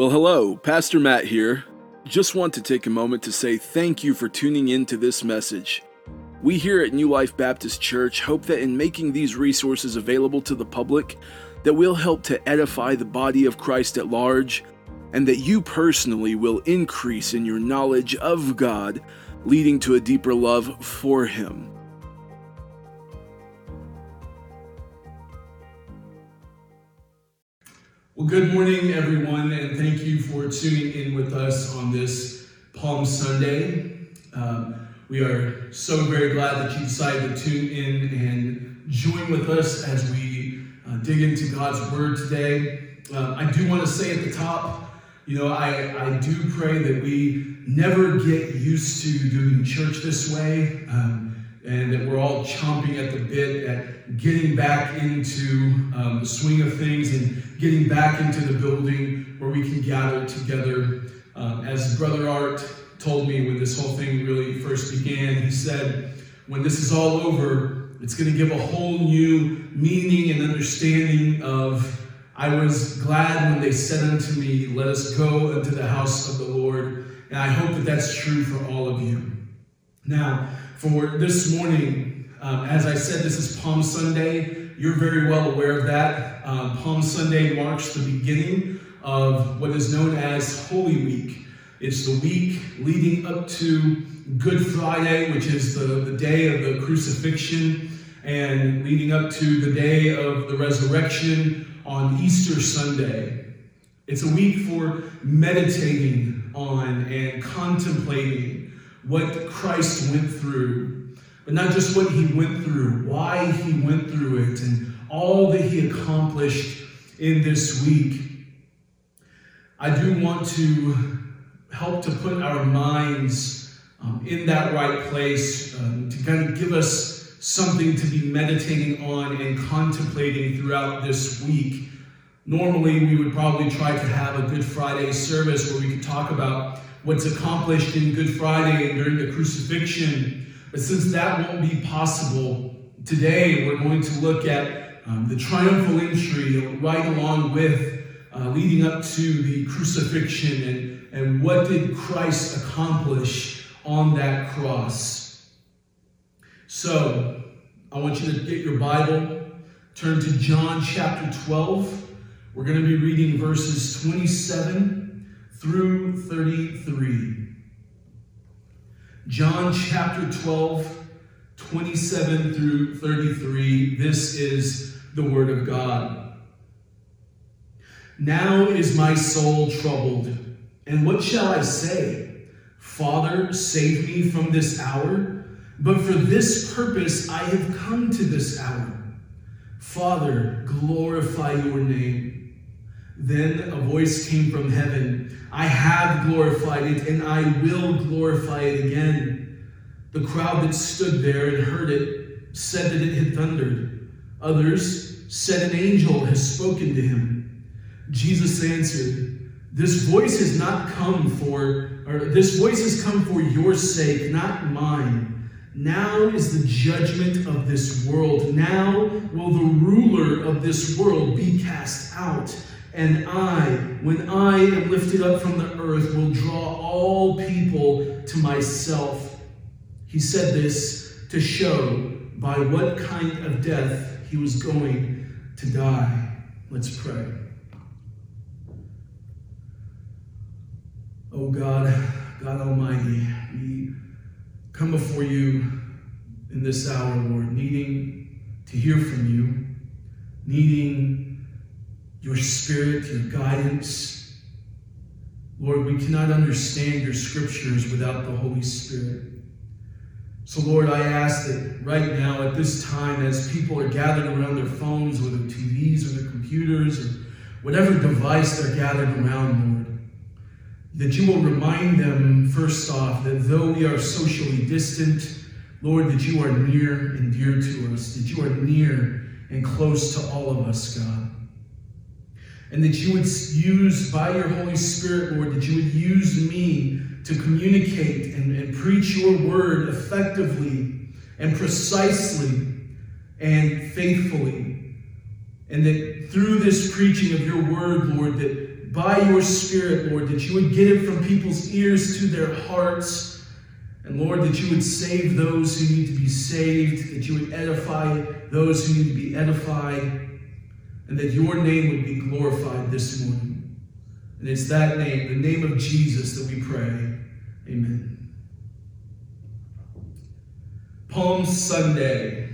Well, hello, Pastor Matt here. Just want to take a moment to say thank you for tuning in to this message. We here at New Life Baptist Church hope that in making these resources available to the public, that we'll help to edify the body of Christ at large, and that you personally will increase in your knowledge of God, leading to a deeper love for Him. Well, good morning, everyone, and thank you for tuning in with us on this Palm Sunday. We are so very glad that you decided to tune in and join with us as we dig into God's Word today. I do want to say at the top, I do pray that we never get used to doing church this way, and that we're all chomping at the bit at getting back into the swing of things and getting back into the building where we can gather together. As Brother Art told me when this whole thing really first began, he said, when this is all over, it's going to give a whole new meaning and understanding of, I was glad when they said unto me, let us go unto the house of the Lord. And I hope that that's true for all of you. Now, for this morning, as I said, this is Palm Sunday. You're very well aware of that. Palm Sunday marks the beginning of what is known as Holy Week. It's the week leading up to Good Friday, which is the day of the crucifixion, and leading up to the day of the resurrection on Easter Sunday. It's a week for meditating on and contemplating what Christ went through, but not just what he went through, why he went through it, and all that he accomplished in this week. I do want to help to put our minds in that right place, to kind of give us something to be meditating on and contemplating throughout this week. Normally, we would probably try to have a Good Friday service where we could talk about what's accomplished in Good Friday and during the crucifixion. But since that won't be possible, today we're going to look at the triumphal entry right along with leading up to the crucifixion and what did Christ accomplish on that cross. So I want you to get your Bible, turn to John chapter 12. We're going to be reading verses 27 through 33. John chapter 12, 27 through 33. This is the word of God. Now is my soul troubled, and what shall I say? Father, save me from this hour. But for this purpose I have come to this hour. Father, glorify your name. Then a voice came from heaven, I have glorified it, and I will glorify it again. The crowd that stood there and heard it said that it had thundered. Others said an angel has spoken to him. Jesus answered, this voice has come for your sake, not mine. Now is the judgment of this world. Now will the ruler of this world be cast out. And I, when I am lifted up from the earth, will draw all people to myself. He said this to show by what kind of death he was going to die. Let's pray. Oh God, God Almighty, we come before you in this hour, Lord, needing to hear from you, needing your spirit, your guidance. Lord, we cannot understand your scriptures without the Holy Spirit. So Lord, I ask that right now at this time, as people are gathered around their phones or their TVs or their computers or whatever device they're gathered around, Lord, that you will remind them first off that though we are socially distant, Lord, that you are near and dear to us, that you are near and close to all of us, God. And that you would use, by your Holy Spirit, Lord, that you would use me to communicate and preach your word effectively and precisely and faithfully. And that through this preaching of your word, Lord, that by your Spirit, Lord, that you would get it from people's ears to their hearts. And Lord, that you would save those who need to be saved, that you would edify those who need to be edified, and that your name would be glorified this morning. And it's that name, the name of Jesus, that we pray. Amen. Palm Sunday.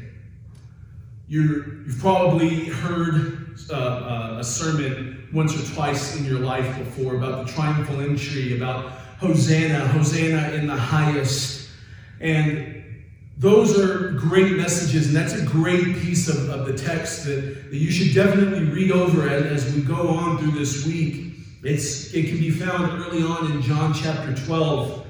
You've probably heard a sermon once or twice in your life before about the triumphal entry, about Hosanna, Hosanna in the highest. And those are great messages, and that's a great piece of the text that you should definitely read over as we go on through this week. It can be found early on in John chapter 12.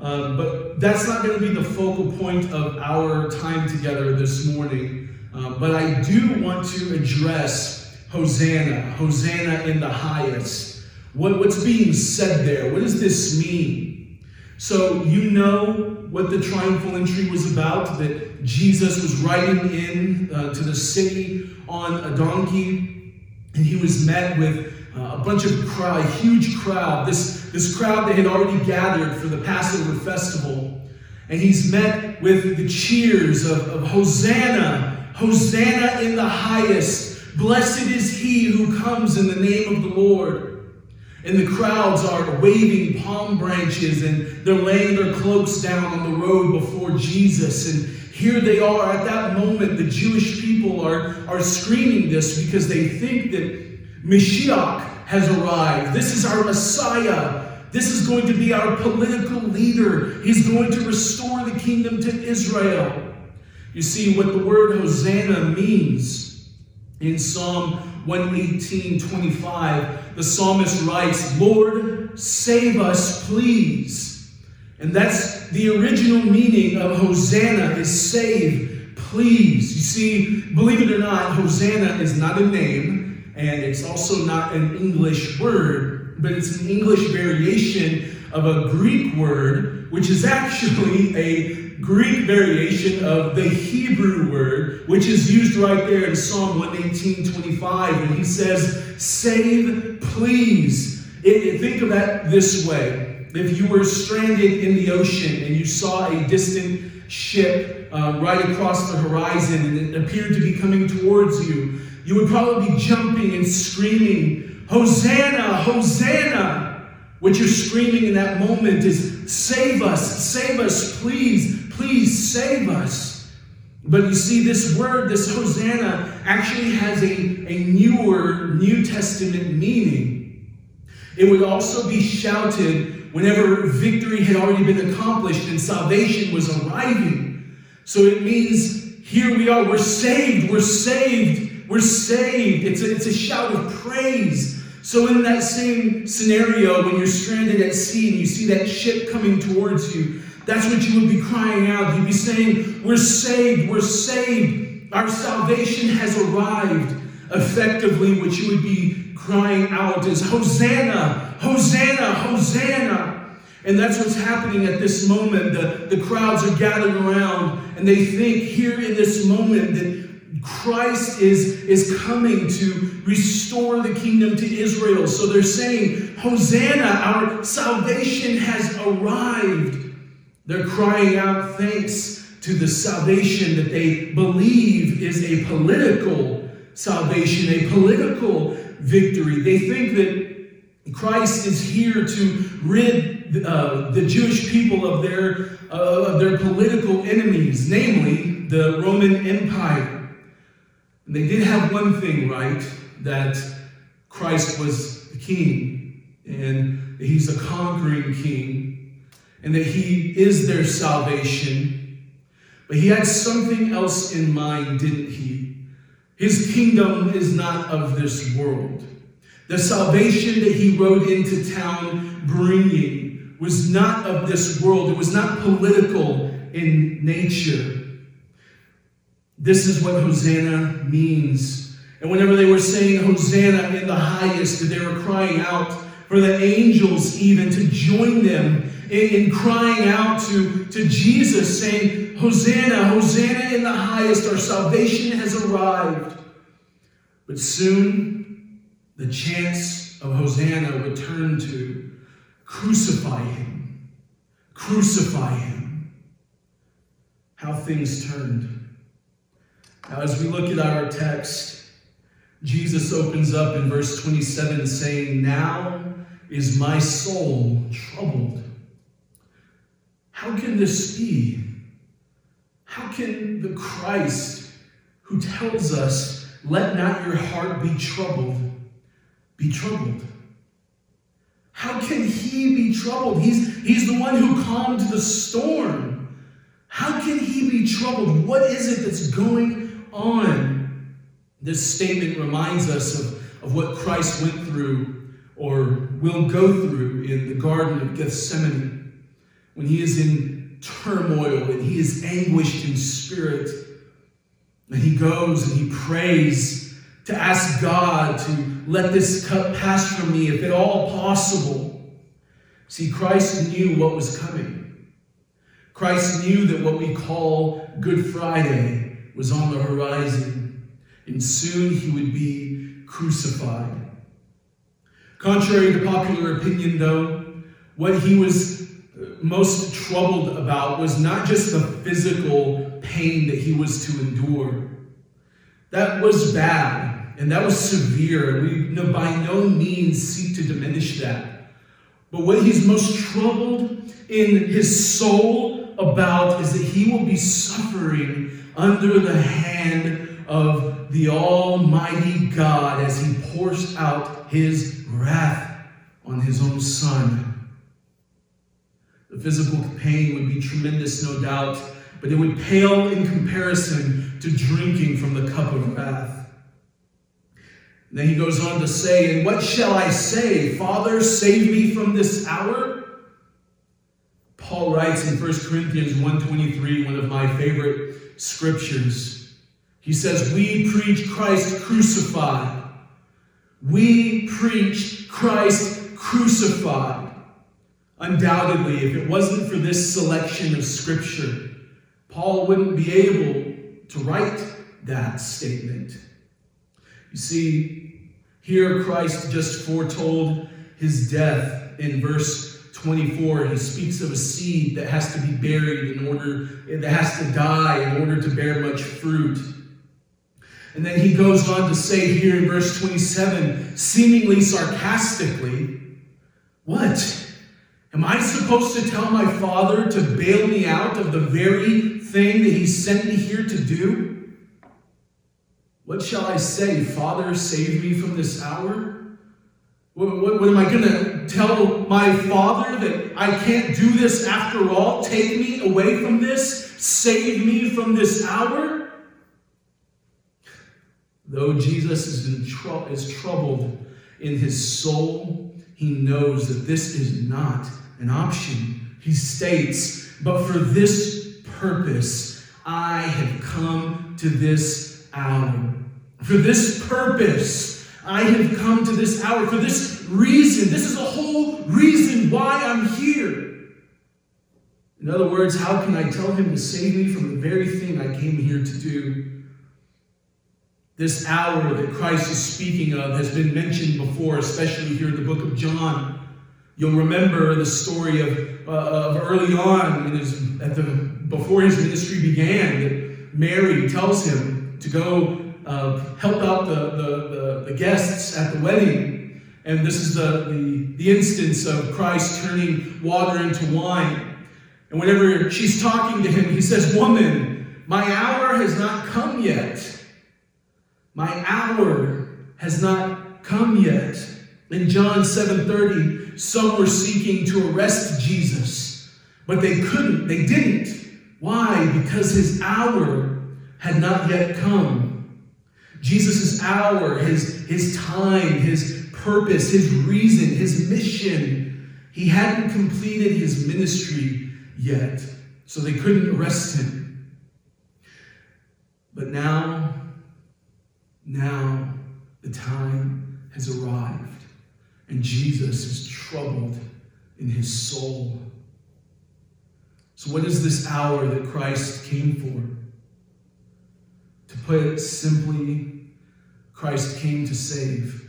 But that's not going to be the focal point of our time together this morning. But I do want to address Hosanna, Hosanna in the highest. What's being said there? What does this mean? So you know what the triumphal entry was about, that Jesus was riding in to the city on a donkey, and he was met with a huge crowd, this crowd that had already gathered for the Passover festival. And he's met with the cheers of Hosanna, Hosanna in the highest. Blessed is he who comes in the name of the Lord. And the crowds are waving palm branches, and they're laying their cloaks down on the road before Jesus. And here they are at that moment. The Jewish people are screaming this because they think that Mashiach has arrived. This is our Messiah. This is going to be our political leader. He's going to restore the kingdom to Israel. You see, what the word Hosanna means in Psalm 118:25, the psalmist writes, "Lord, save us, please." And that's the original meaning of Hosanna, is save, please. You see, believe it or not, Hosanna is not a name, and it's also not an English word, but it's an English variation of a Greek word, which is actually a Greek variation of the Hebrew word, which is used right there in Psalm 118:25, when he says, "Save, please." Think of that this way. If you were stranded in the ocean and you saw a distant ship right across the horizon, and it appeared to be coming towards you, you would probably be jumping and screaming, "Hosanna, Hosanna!" What you're screaming in that moment is, save us, please, please save us. But you see, this word, this Hosanna, actually has a newer New Testament meaning. It would also be shouted whenever victory had already been accomplished and salvation was arriving. So it means, here we are, we're saved, we're saved, we're saved. It's a shout of praise. So in that same scenario, when you're stranded at sea and you see that ship coming towards you, that's what you would be crying out. You'd be saying, "We're saved, we're saved. Our salvation has arrived." Effectively, what you would be crying out is, "Hosanna, Hosanna, Hosanna." And that's what's happening at this moment. The crowds are gathering around, and they think here in this moment that Christ is coming to restore the kingdom to Israel. So they're saying, "Hosanna, our salvation has arrived." They're crying out thanks to the salvation that they believe is a political salvation, a political victory. They think that Christ is here to rid the Jewish people of their political enemies, namely the Roman Empire. And they did have one thing right, that Christ was the king, and that he's a conquering king, and that he is their salvation. But he had something else in mind, didn't he? His kingdom is not of this world. The salvation that he rode into town bringing was not of this world. It was not political in nature. This is what Hosanna means. And whenever they were saying Hosanna in the highest, they were crying out for the angels even to join them in crying out to Jesus, saying, "Hosanna, Hosanna in the highest, our salvation has arrived." But soon the chants of Hosanna would turn to crucify him, crucify him. How things turned. Now, as we look at our text, Jesus opens up in verse 27 saying, "Now is my soul troubled." How can this be? How can the Christ who tells us, "Let not your heart be troubled," be troubled? How can he be troubled? He's the one who calmed the storm. How can he be troubled? What is it that's going on? This statement reminds us of what Christ went through or will go through in the Garden of Gethsemane when he is in turmoil and he is anguished in spirit. And he goes and he prays to ask God to let this cup pass from me if at all possible. See, Christ knew what was coming. Christ knew that what we call Good Friday was on the horizon, and soon he would be crucified. Contrary to popular opinion, though, what he was most troubled about was not just the physical pain that he was to endure. That was bad, and that was severe, and we by no means seek to diminish that. But what he's most troubled in his soul about is that he will be suffering under the hand of the Almighty God as he pours out his wrath on his own Son. The physical pain would be tremendous, no doubt, but it would pale in comparison to drinking from the cup of wrath. And then he goes on to say, "And what shall I say? Father, save me from this hour?" Paul writes in 1 Corinthians 1:23, one of my favorite scriptures. He says, "We preach Christ crucified. We preach Christ crucified." Undoubtedly, if it wasn't for this selection of scripture, Paul wouldn't be able to write that statement. You see, here Christ just foretold his death in verse 24. He speaks of a seed that has to be buried that has to die in order to bear much fruit. And then he goes on to say here in verse 27, seemingly sarcastically, "What? Am I supposed to tell my Father to bail me out of the very thing that he sent me here to do? What shall I say? Father, save me from this hour? What am I going to tell my Father that I can't do this after all? Take me away from this? Save me from this hour?" Though Jesus is troubled in his soul, he knows that this is not an option. He states, "But for this purpose, I have come to this hour." For this purpose, I have come to this hour. For this reason, this is the whole reason why I'm here. In other words, how can I tell him to save me from the very thing I came here to do? This hour that Christ is speaking of has been mentioned before, especially here in the book of John. You'll remember the story of early on, before his ministry began, that Mary tells him to go help out the guests at the wedding. And this is the instance of Christ turning water into wine. And whenever she's talking to him, he says, "Woman, my hour has not come yet. My hour has not come yet." In John 7:30, some were seeking to arrest Jesus, but they couldn't. They didn't. Why? Because his hour had not yet come. Jesus' hour, his time, his purpose, his reason, his mission, he hadn't completed his ministry yet, so they couldn't arrest him. But now the time has arrived, and Jesus is troubled in his soul. So what is this hour that Christ came for? To put it simply, Christ came to save.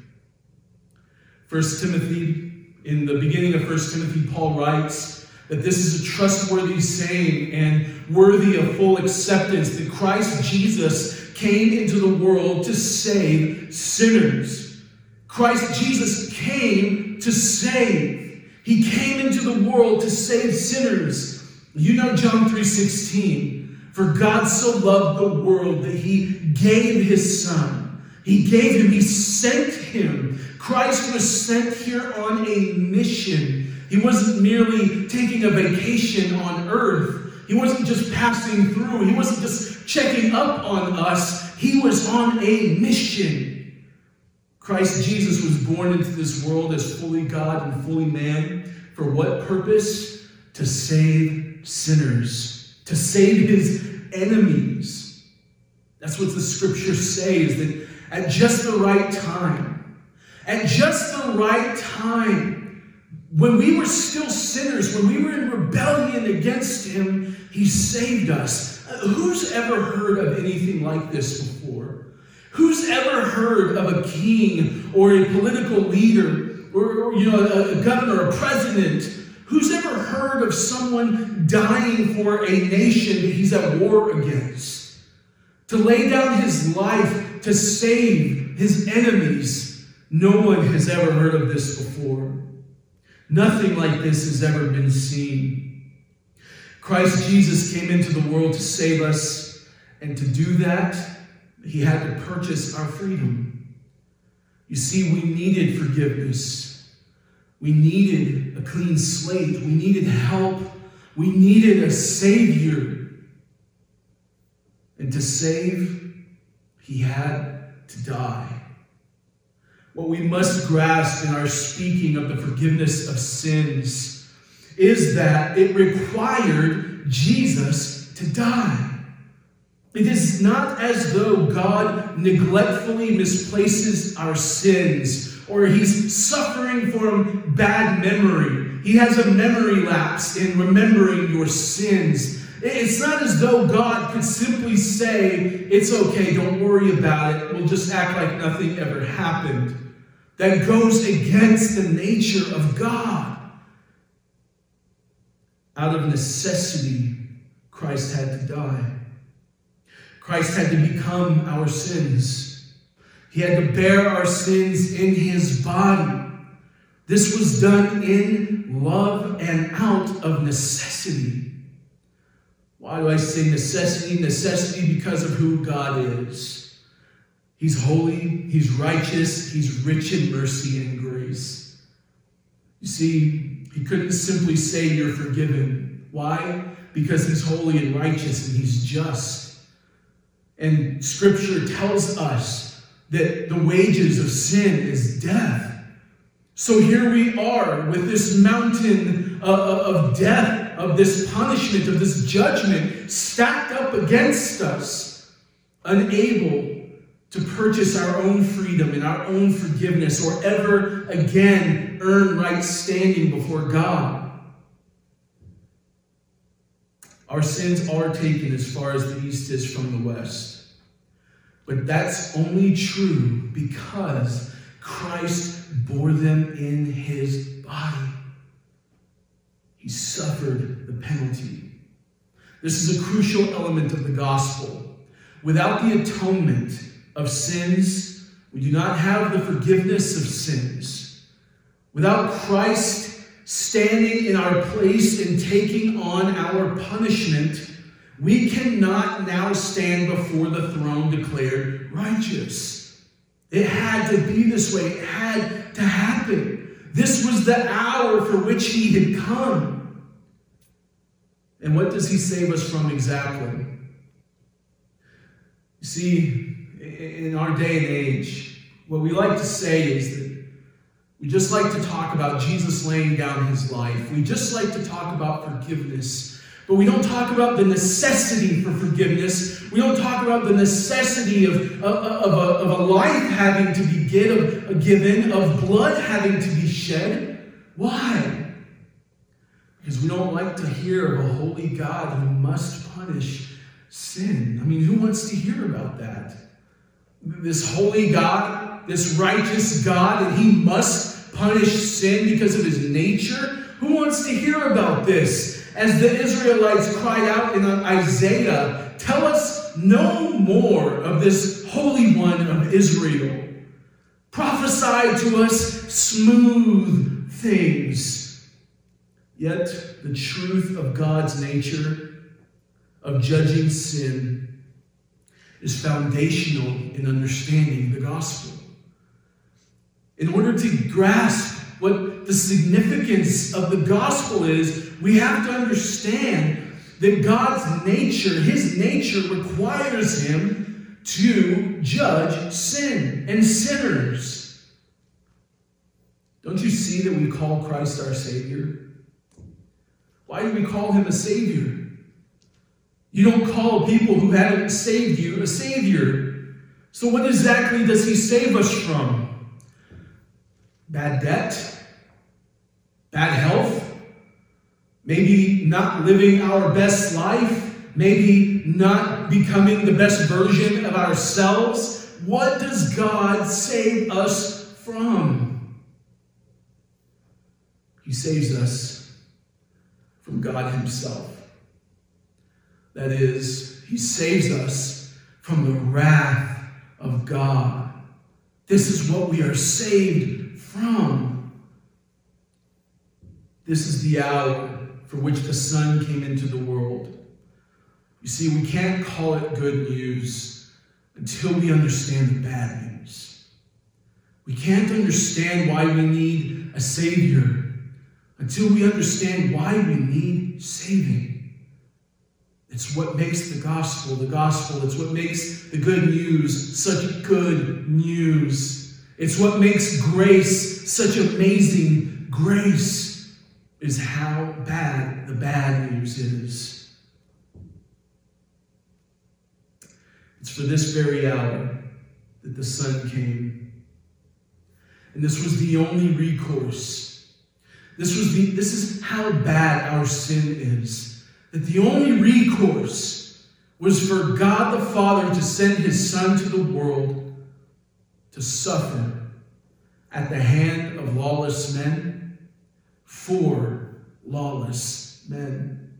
1 Timothy, in the beginning of 1 Timothy, Paul writes that this is a trustworthy saying and worthy of full acceptance, that Christ Jesus came into the world to save sinners. Christ Jesus came to save. He came into the world to save sinners. You know John 3:16, for God so loved the world that he gave his son. He gave him, he sent him. Christ was sent here on a mission. He wasn't merely taking a vacation on earth. He wasn't just passing through. He wasn't just checking up on us. He was on a mission. Christ Jesus was born into this world as fully God and fully man. For what purpose? To save sinners. To save his enemies. That's what the scripture says, that at just the right time, at just the right time, when we were still sinners, when we were in rebellion against him, he saved us. Who's ever heard of anything like this before? Who's ever heard of a king or a political leader or a governor, a president? Who's ever heard of someone dying for a nation that he's at war against? To lay down his life to save his enemies. No one has ever heard of this before. Nothing like this has ever been seen. Christ Jesus came into the world to save us, and to do that, he had to purchase our freedom. You see, we needed forgiveness. We needed a clean slate. We needed help. We needed a savior. And to save, he had to die. What we must grasp in our speaking of the forgiveness of sins is that it required Jesus to die. It is not as though God neglectfully misplaces our sins, or he's suffering from bad memory. He has a memory lapse in remembering your sins. It's not as though God could simply say, it's okay, don't worry about it, we'll just act like nothing ever happened. That goes against the nature of God. Out of necessity, Christ had to die. Christ had to become our sins. He had to bear our sins in his body. This was done in love and out of necessity. Why do I say necessity? Necessity because of who God is. He's holy, he's righteous, he's rich in mercy and grace. You see, he couldn't simply say you're forgiven. Why? Because he's holy and righteous and he's just. And scripture tells us that the wages of sin is death. So here we are with this mountain of death, of this punishment, of this judgment stacked up against us, unable to purchase our own freedom and our own forgiveness, or ever again earn right standing before God. Our sins are taken as far as the east is from the west. But that's only true because Christ bore them in his body. He suffered the penalty. This is a crucial element of the gospel. Without the atonement of sins, we do not have the forgiveness of sins. Without Christ standing in our place and taking on our punishment, we cannot now stand before the throne declared righteous. It had to be this way. It had to happen. This was the hour for which he had come. And what does he save us from exactly? You see, in our day and age, what we like to say is that we just like to talk about Jesus laying down his life. We just like to talk about forgiveness. But we don't talk about the necessity for forgiveness. We don't talk about the necessity of a life having to be given, of blood having to be shed. Why? Because we don't like to hear of a holy God who must punish sin. I mean, who wants to hear about that? This holy God, this righteous God, and he must punish sin because of his nature? Who wants to hear about this? As the Israelites cried out in Isaiah, tell us no more of this Holy One of Israel. Prophesy to us smooth things. Yet the truth of God's nature, of judging sin, is foundational in understanding the gospel. In order to grasp what the significance of the gospel is, we have to understand that God's nature, his nature, requires him to judge sin and sinners. Don't you see that we call Christ our Savior? Why do we call him a Savior? You don't call people who haven't saved you a Savior. So what exactly does he save us from? Bad debt, bad health, maybe not living our best life, maybe not becoming the best version of ourselves. What does God save us from? He saves us from God himself. That is, he saves us from the wrath of God. This is what we are saved from. This is the hour for which the Son came into the world. You see, we can't call it good news until we understand the bad news. We can't understand why we need a Savior until we understand why we need saving. It's what makes the gospel the gospel. It's what makes the good news such good news. It's what makes grace such amazing grace, is how bad the bad news is. It's for this very hour that the Son came. And this was the only recourse. This is how bad our sin is. That the only recourse was for God the Father to send his Son to the world to suffer at the hand of lawless men for lawless men.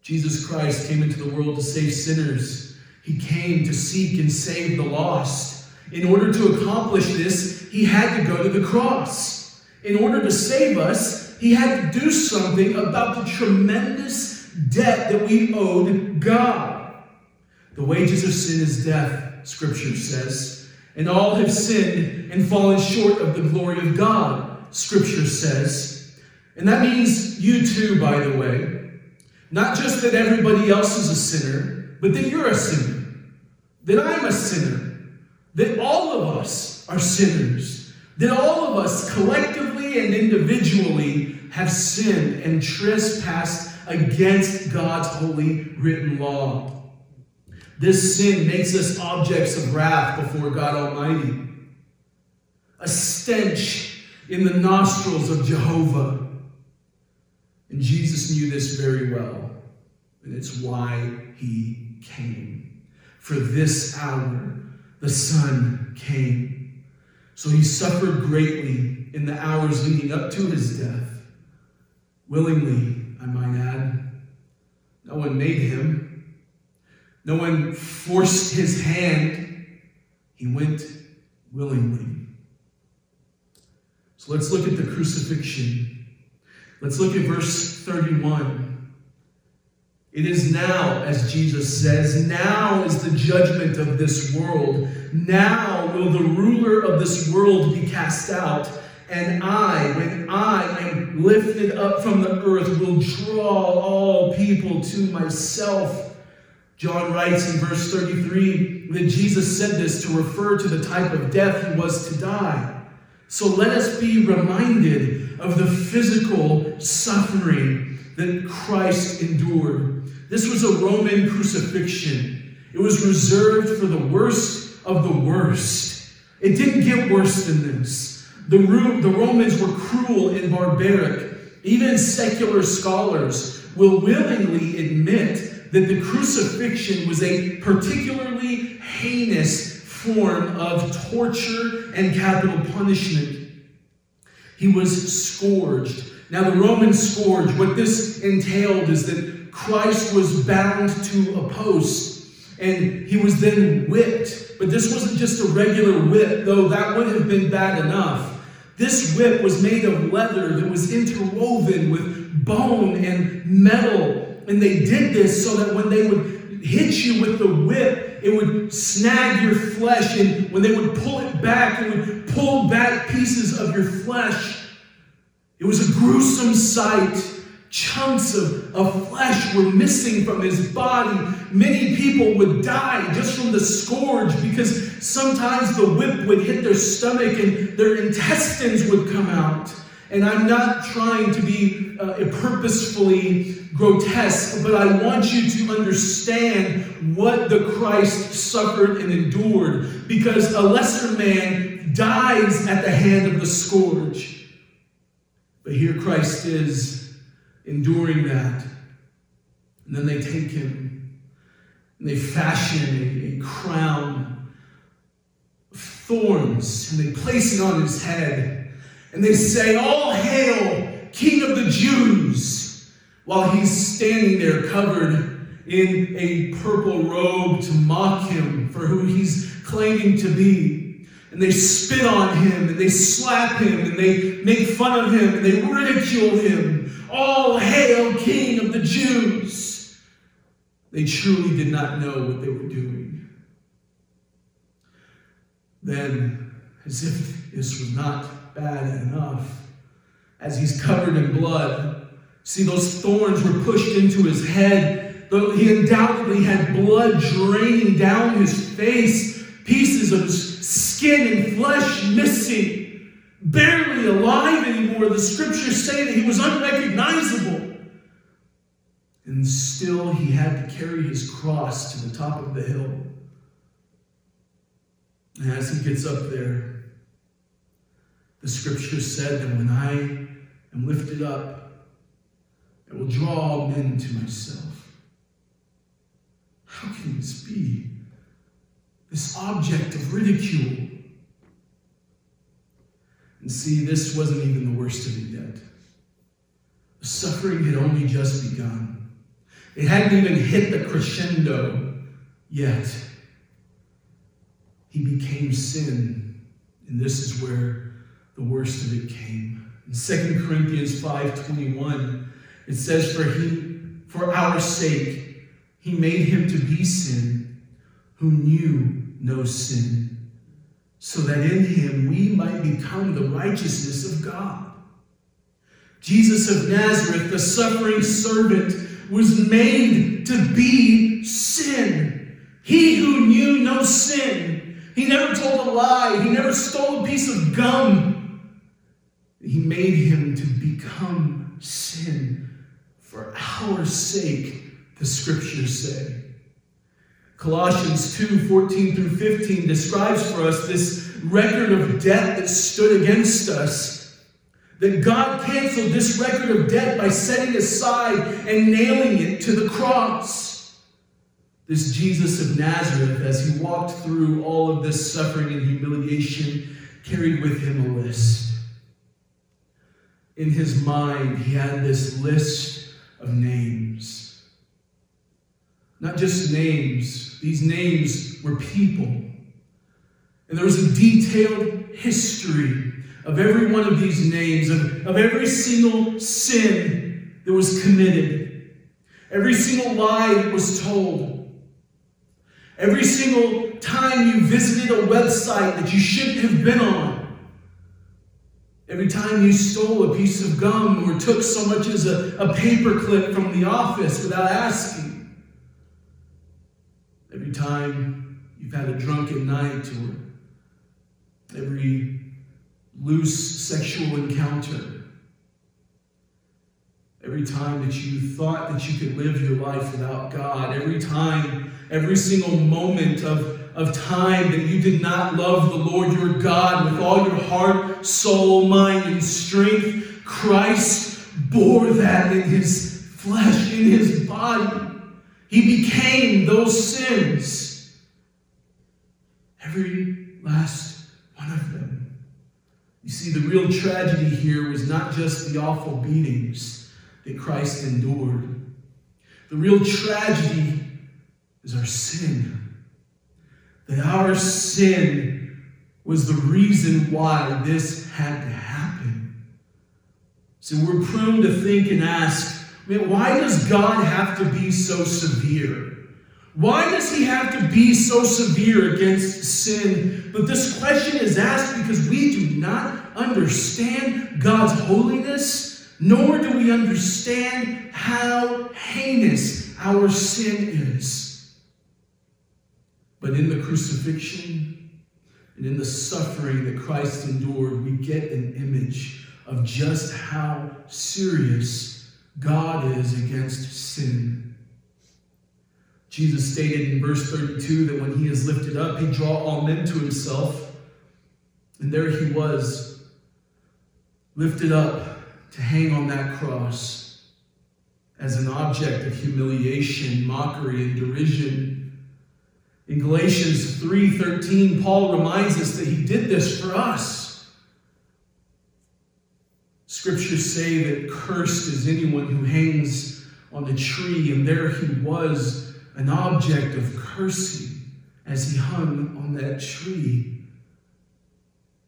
Jesus Christ came into the world to save sinners. He came to seek and save the lost. In order to accomplish this, he had to go to the cross. In order to save us, he had to do something about the tremendous debt that we owed God. The wages of sin is death, Scripture says, and all have sinned and fallen short of the glory of God, Scripture says. And that means you too, by the way. Not just that everybody else is a sinner, but that you're a sinner, that I'm a sinner, that all of us are sinners, that all of us collectively and individually have sinned and trespassed against God's holy written law. This sin makes us objects of wrath before God Almighty, a stench in the nostrils of Jehovah. And Jesus knew this very well, and it's why he came. For this hour, the Son came. So he suffered greatly in the hours leading up to his death. Willingly, I might add. No one made him. No one forced his hand. He went willingly. So let's look at the crucifixion. Let's look at verse 31. It is now, as Jesus says, now is the judgment of this world. Now will the ruler of this world be cast out. And when I am lifted up from the earth, will draw all people to myself. John writes in verse 33 that Jesus said this to refer to the type of death he was to die. So let us be reminded of the physical suffering that Christ endured. This was a Roman crucifixion. It was reserved for the worst of the worst. It didn't get worse than this. The Romans were cruel and barbaric. Even secular scholars will willingly admit that the crucifixion was a particularly heinous form of torture and capital punishment. He was scourged. Now, the Roman scourge, what this entailed is that Christ was bound to a post, and he was then whipped. But this wasn't just a regular whip, though that would have been bad enough. This whip was made of leather that was interwoven with bone and metal. And they did this so that when they would hit you with the whip, it would snag your flesh. And when they would pull it back, it would pull back pieces of your flesh. It was a gruesome sight. Chunks of flesh were missing from his body. Many people would die just from the scourge because sometimes the whip would hit their stomach and their intestines would come out. And I'm not trying to be purposefully grotesque, but I want you to understand what the Christ suffered and endured, because a lesser man dies at the hand of the scourge. But here Christ is enduring that. And then they take him and they fashion a crown of thorns and they place it on his head. And they say, "All hail, King of the Jews," while he's standing there covered in a purple robe to mock him for who he's claiming to be. And they spit on him, and they slap him, and they make fun of him, and they ridicule him. "All hail, King of the Jews." They truly did not know what they were doing. Then, as if this was not bad enough, as he's covered in blood. See, those thorns were pushed into his head. He undoubtedly had blood draining down his face, pieces of his skin and flesh missing, barely alive anymore. The scriptures say that he was unrecognizable. And still he had to carry his cross to the top of the hill. And as he gets up there, the scripture said that when I am lifted up, I will draw all men to myself. How can this be? This object of ridicule. And see, this wasn't even the worst of it yet. The suffering had only just begun. It hadn't even hit the crescendo yet. He became sin, and this is where the worst of it came. In 2 Corinthians 5:21, it says, "For our sake he made him to be sin, who knew no sin, so that in him we might become the righteousness of God." Jesus of Nazareth, the suffering servant, was made to be sin. He who knew no sin. He never told a lie. He never stole a piece of gum. He made him to become sin for our sake, the scriptures say. Colossians 2:14-15 describes for us this record of debt that stood against us, that God canceled this record of debt by setting aside and nailing it to the cross. This Jesus of Nazareth, as he walked through all of this suffering and humiliation, carried with him a list. In his mind, he had this list of names. Not just names. These names were people. And there was a detailed history of every one of these names, of every single sin that was committed, every single lie that was told, every single time you visited a website that you shouldn't have been on, every time you stole a piece of gum or took so much as a paper clip from the office without asking. Every time you've had a drunken night or every loose sexual encounter. Every time that you thought that you could live your life without God. Every time, every single moment of time that you did not love the Lord your God with all your heart, soul, mind, and strength. Christ bore that in his flesh, in his body. He became those sins. Every last one of them. You see, the real tragedy here was not just the awful beatings that Christ endured. The real tragedy is our sin. That our sin was the reason why this had to happen. So we're prone to think and ask, man, why does God have to be so severe? Why does he have to be so severe against sin? But this question is asked because we do not understand God's holiness, nor do we understand how heinous our sin is. But in the crucifixion and in the suffering that Christ endured, we get an image of just how serious God is against sin. Jesus stated in verse 32 that when he is lifted up, he draw all men to himself. And there he was, lifted up to hang on that cross as an object of humiliation, mockery, and derision. In Galatians 3:13, Paul reminds us that he did this for us. Scriptures say that cursed is anyone who hangs on a tree, and there he was, an object of cursing as he hung on that tree.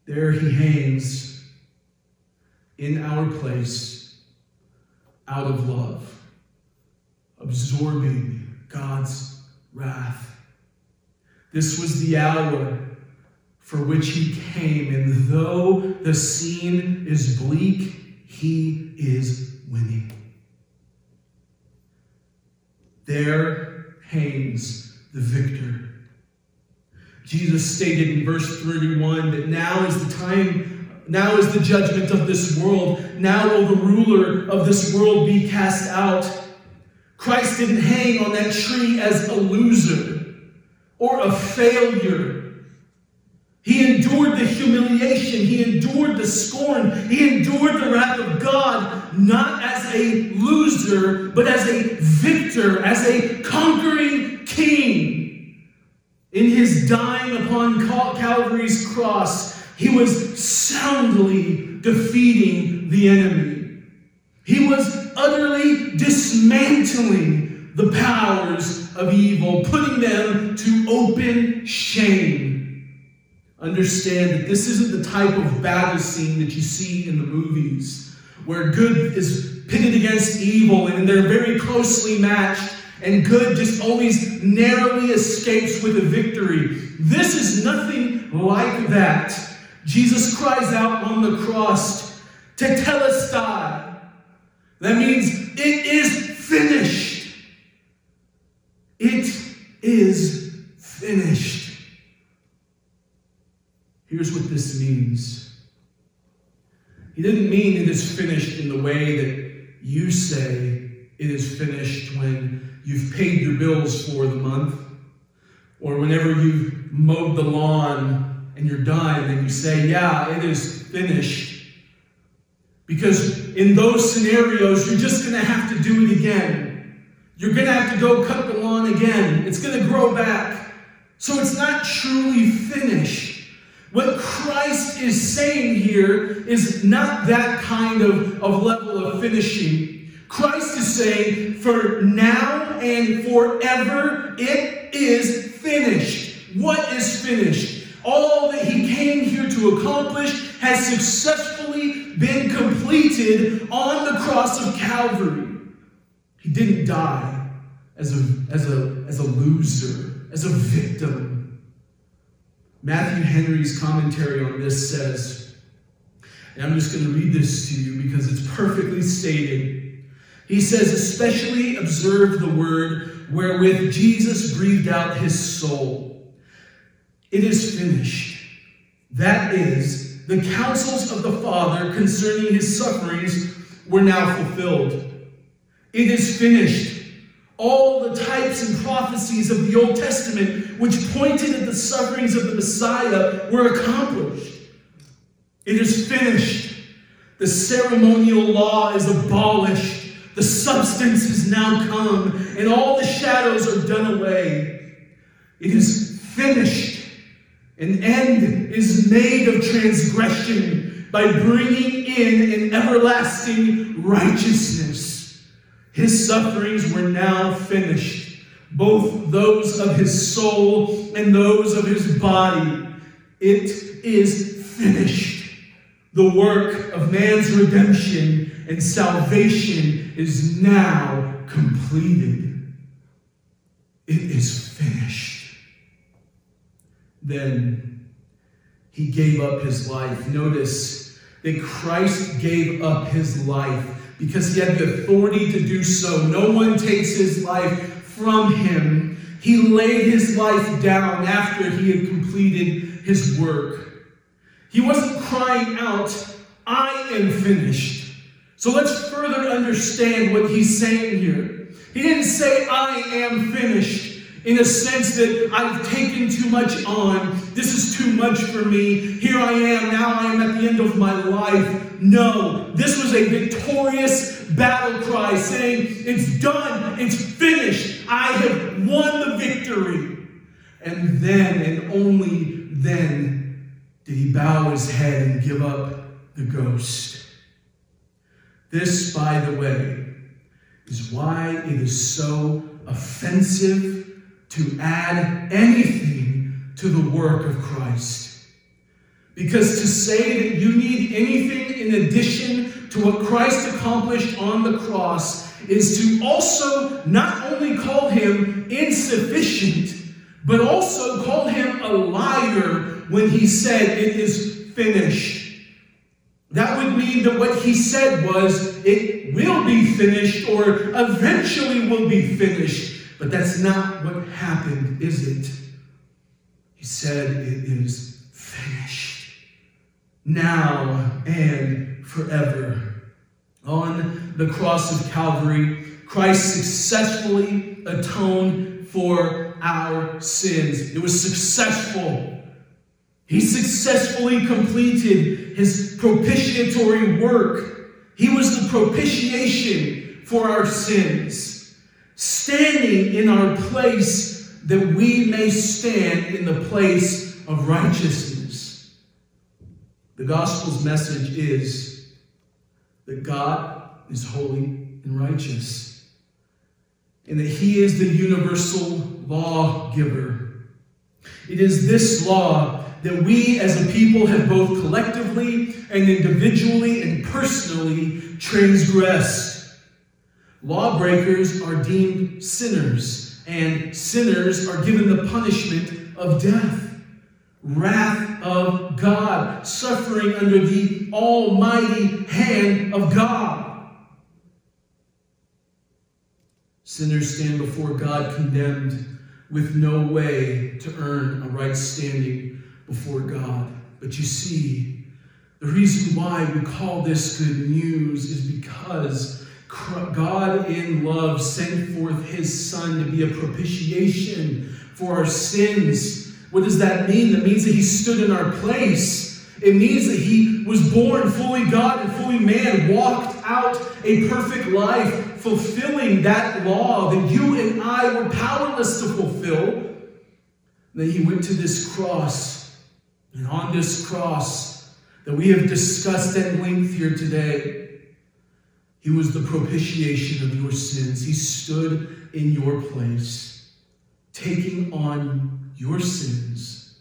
There he hangs in our place out of love, absorbing God's wrath. This was the hour for which he came, and though the scene is bleak, he is winning. There hangs the victor. Jesus stated in verse 31 that now is the time, now is the judgment of this world. Now will the ruler of this world be cast out. Christ didn't hang on that tree as a loser or a failure. He endured the humiliation. He endured the scorn. He endured the wrath of God, not as a loser, but as a victor, as a conquering king. In his dying upon Calvary's cross, he was soundly defeating the enemy. He was utterly dismantling the powers of evil, putting them to open shame. Understand that this isn't the type of battle scene that you see in the movies, where good is pitted against evil and they're very closely matched, and good just always narrowly escapes with a victory. This is nothing like that. Jesus cries out on the cross, Tetelestai. That means it is finished. It is finished. Here's what this means. He didn't mean it is finished in the way that you say it is finished when you've paid your bills for the month, or whenever you've mowed the lawn and you're done and you say, yeah, it is finished. Because in those scenarios, you're just going to have to do it again. You're going to have to go cut the lawn again. It's going to grow back. So it's not truly finished. What Christ is saying here is not that kind of level of finishing. Christ is saying, for now and forever, it is finished. What is finished? All that he came here to accomplish has successfully been completed on the cross of Calvary. He didn't die as a loser, as a victim. Matthew Henry's commentary on this says, and I'm just going to read this to you because it's perfectly stated. He says, especially observe the word wherewith Jesus breathed out his soul. It is finished. That is, the counsels of the Father concerning his sufferings were now fulfilled. It is finished. All the types and prophecies of the Old Testament which pointed at the sufferings of the Messiah were accomplished. It is finished. The ceremonial law is abolished. The substance is now come, and all the shadows are done away. It is finished. An end is made of transgression. by bringing in an everlasting righteousness. His sufferings were now finished, both those of his soul and those of his body. It is finished. The work of man's redemption and salvation is now completed. It is finished. Then he gave up his life. Notice that Christ gave up his life because he had the authority to do so. No one takes his life from him. He laid his life down after he had completed his work. He wasn't crying out, "I am finished." So let's further understand what he's saying here. He didn't say, "I am finished," in a sense that I've taken too much on. This is too much for me. Here I am. Now I am at the end of my life. No, this was a victorious battle cry saying, "It's done. It's finished. I have won the victory." And then, and only then, did he bow his head and give up the ghost. This, by the way, is why it is so offensive to add anything to the work of Christ. Because to say that you need anything in addition to what Christ accomplished on the cross is to also not only call him insufficient, but also call him a liar when he said it is finished. That would mean that what he said was, it will be finished, or eventually will be finished. But that's not what happened, is it? He said, it is finished, now and forever. On the cross of Calvary, Christ successfully atoned for our sins. It was successful. He successfully completed his propitiatory work. He was the propitiation for our sins, standing in our place that we may stand in the place of righteousness. The gospel's message is that God is holy and righteous, and that he is the universal lawgiver. It is this law that we as a people have both collectively and individually and personally transgressed. Lawbreakers are deemed sinners, and sinners are given the punishment of death, wrath of God, suffering under the almighty hand of God. Sinners stand before God condemned with no way to earn a right standing before God. But you see, the reason why we call this good news is because God in love sent forth his Son to be a propitiation for our sins. What does that mean? That means that he stood in our place. It means that he was born fully God and fully man, walked out a perfect life, fulfilling that law that you and I were powerless to fulfill. Then he went to this cross. And on this cross that we have discussed at length here today, he was the propitiation of your sins. He stood in your place, taking on your sins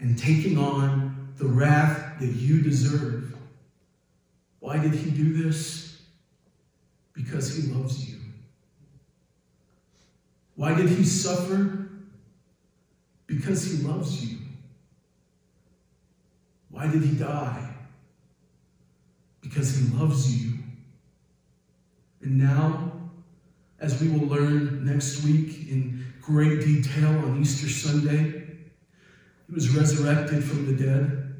and taking on the wrath that you deserve. Why did he do this? Because he loves you. Why did he suffer? Because he loves you. Why did he die? Because he loves you. And now, as we will learn next week in great detail on Easter Sunday, he was resurrected from the dead.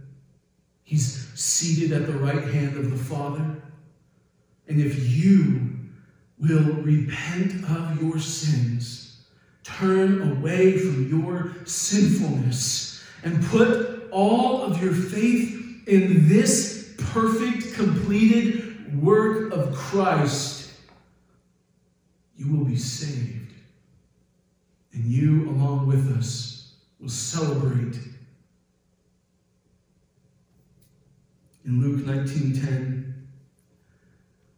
He's seated at the right hand of the Father. And if you will repent of your sins, turn away from your sinfulness, and put all of your faith in this perfect, completed work of Christ, you will be saved. And you, along with us, will celebrate In Luke 19:10,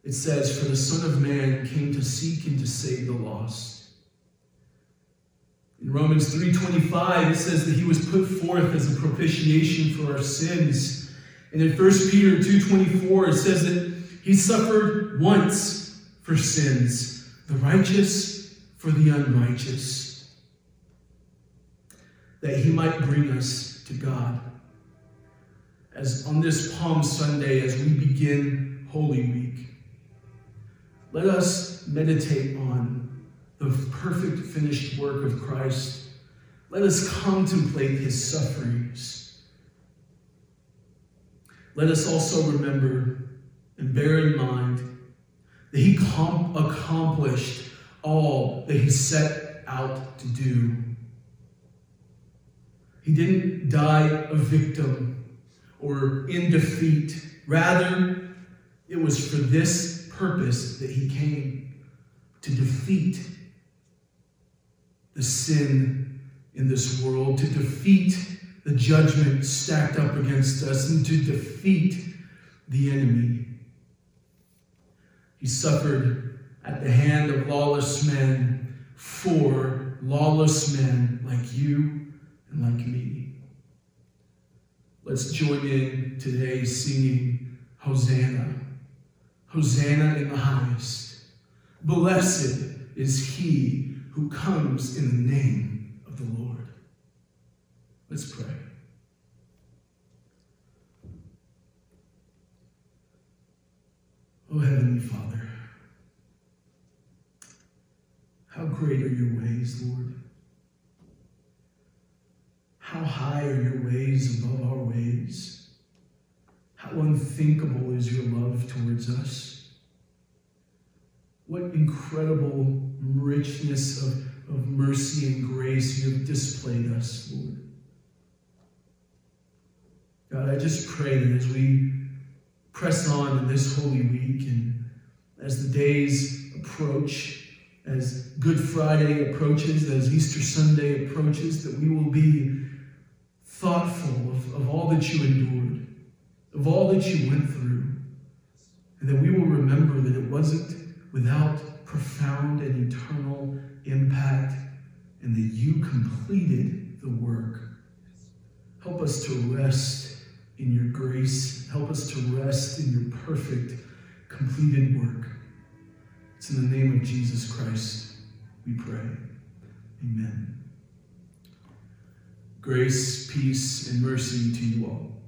it says, "For the Son of Man came to seek and to save the lost." In Romans 3:25, it says that he was put forth as a propitiation for our sins. And in 1 Peter 2:24, it says that he suffered once for sins, the righteous for the unrighteous, that he might bring us to God. As on this Palm Sunday, as we begin Holy Week, let us meditate on the perfect finished work of Christ. Let us contemplate his sufferings. Let us also remember and bear in mind that he accomplished all that he set out to do. He didn't die a victim or in defeat. Rather, it was for this purpose that he came, to defeat the sin in this world, to defeat the judgment stacked up against us, and to defeat the enemy. He suffered at the hand of lawless men for lawless men like you and like me. Let's join in today singing Hosanna. Hosanna in the highest. Blessed is he who comes in the name of the Lord. Let's pray. Oh, Heavenly Father, how great are your ways, Lord. How high are your ways above our ways? How unthinkable is your love towards us? What incredible richness of mercy and grace you have displayed us, Lord. God, I just pray that as we press on in this Holy Week, and as the days approach, as Good Friday approaches, as Easter Sunday approaches, that we will be thoughtful of all that you endured, of all that you went through, and that we will remember that it wasn't without profound and eternal impact, and that you completed the work. Help us to rest in your grace. Help us to rest in your perfect, completed work. It's in the name of Jesus Christ we pray. Amen. Grace, peace, and mercy to you all.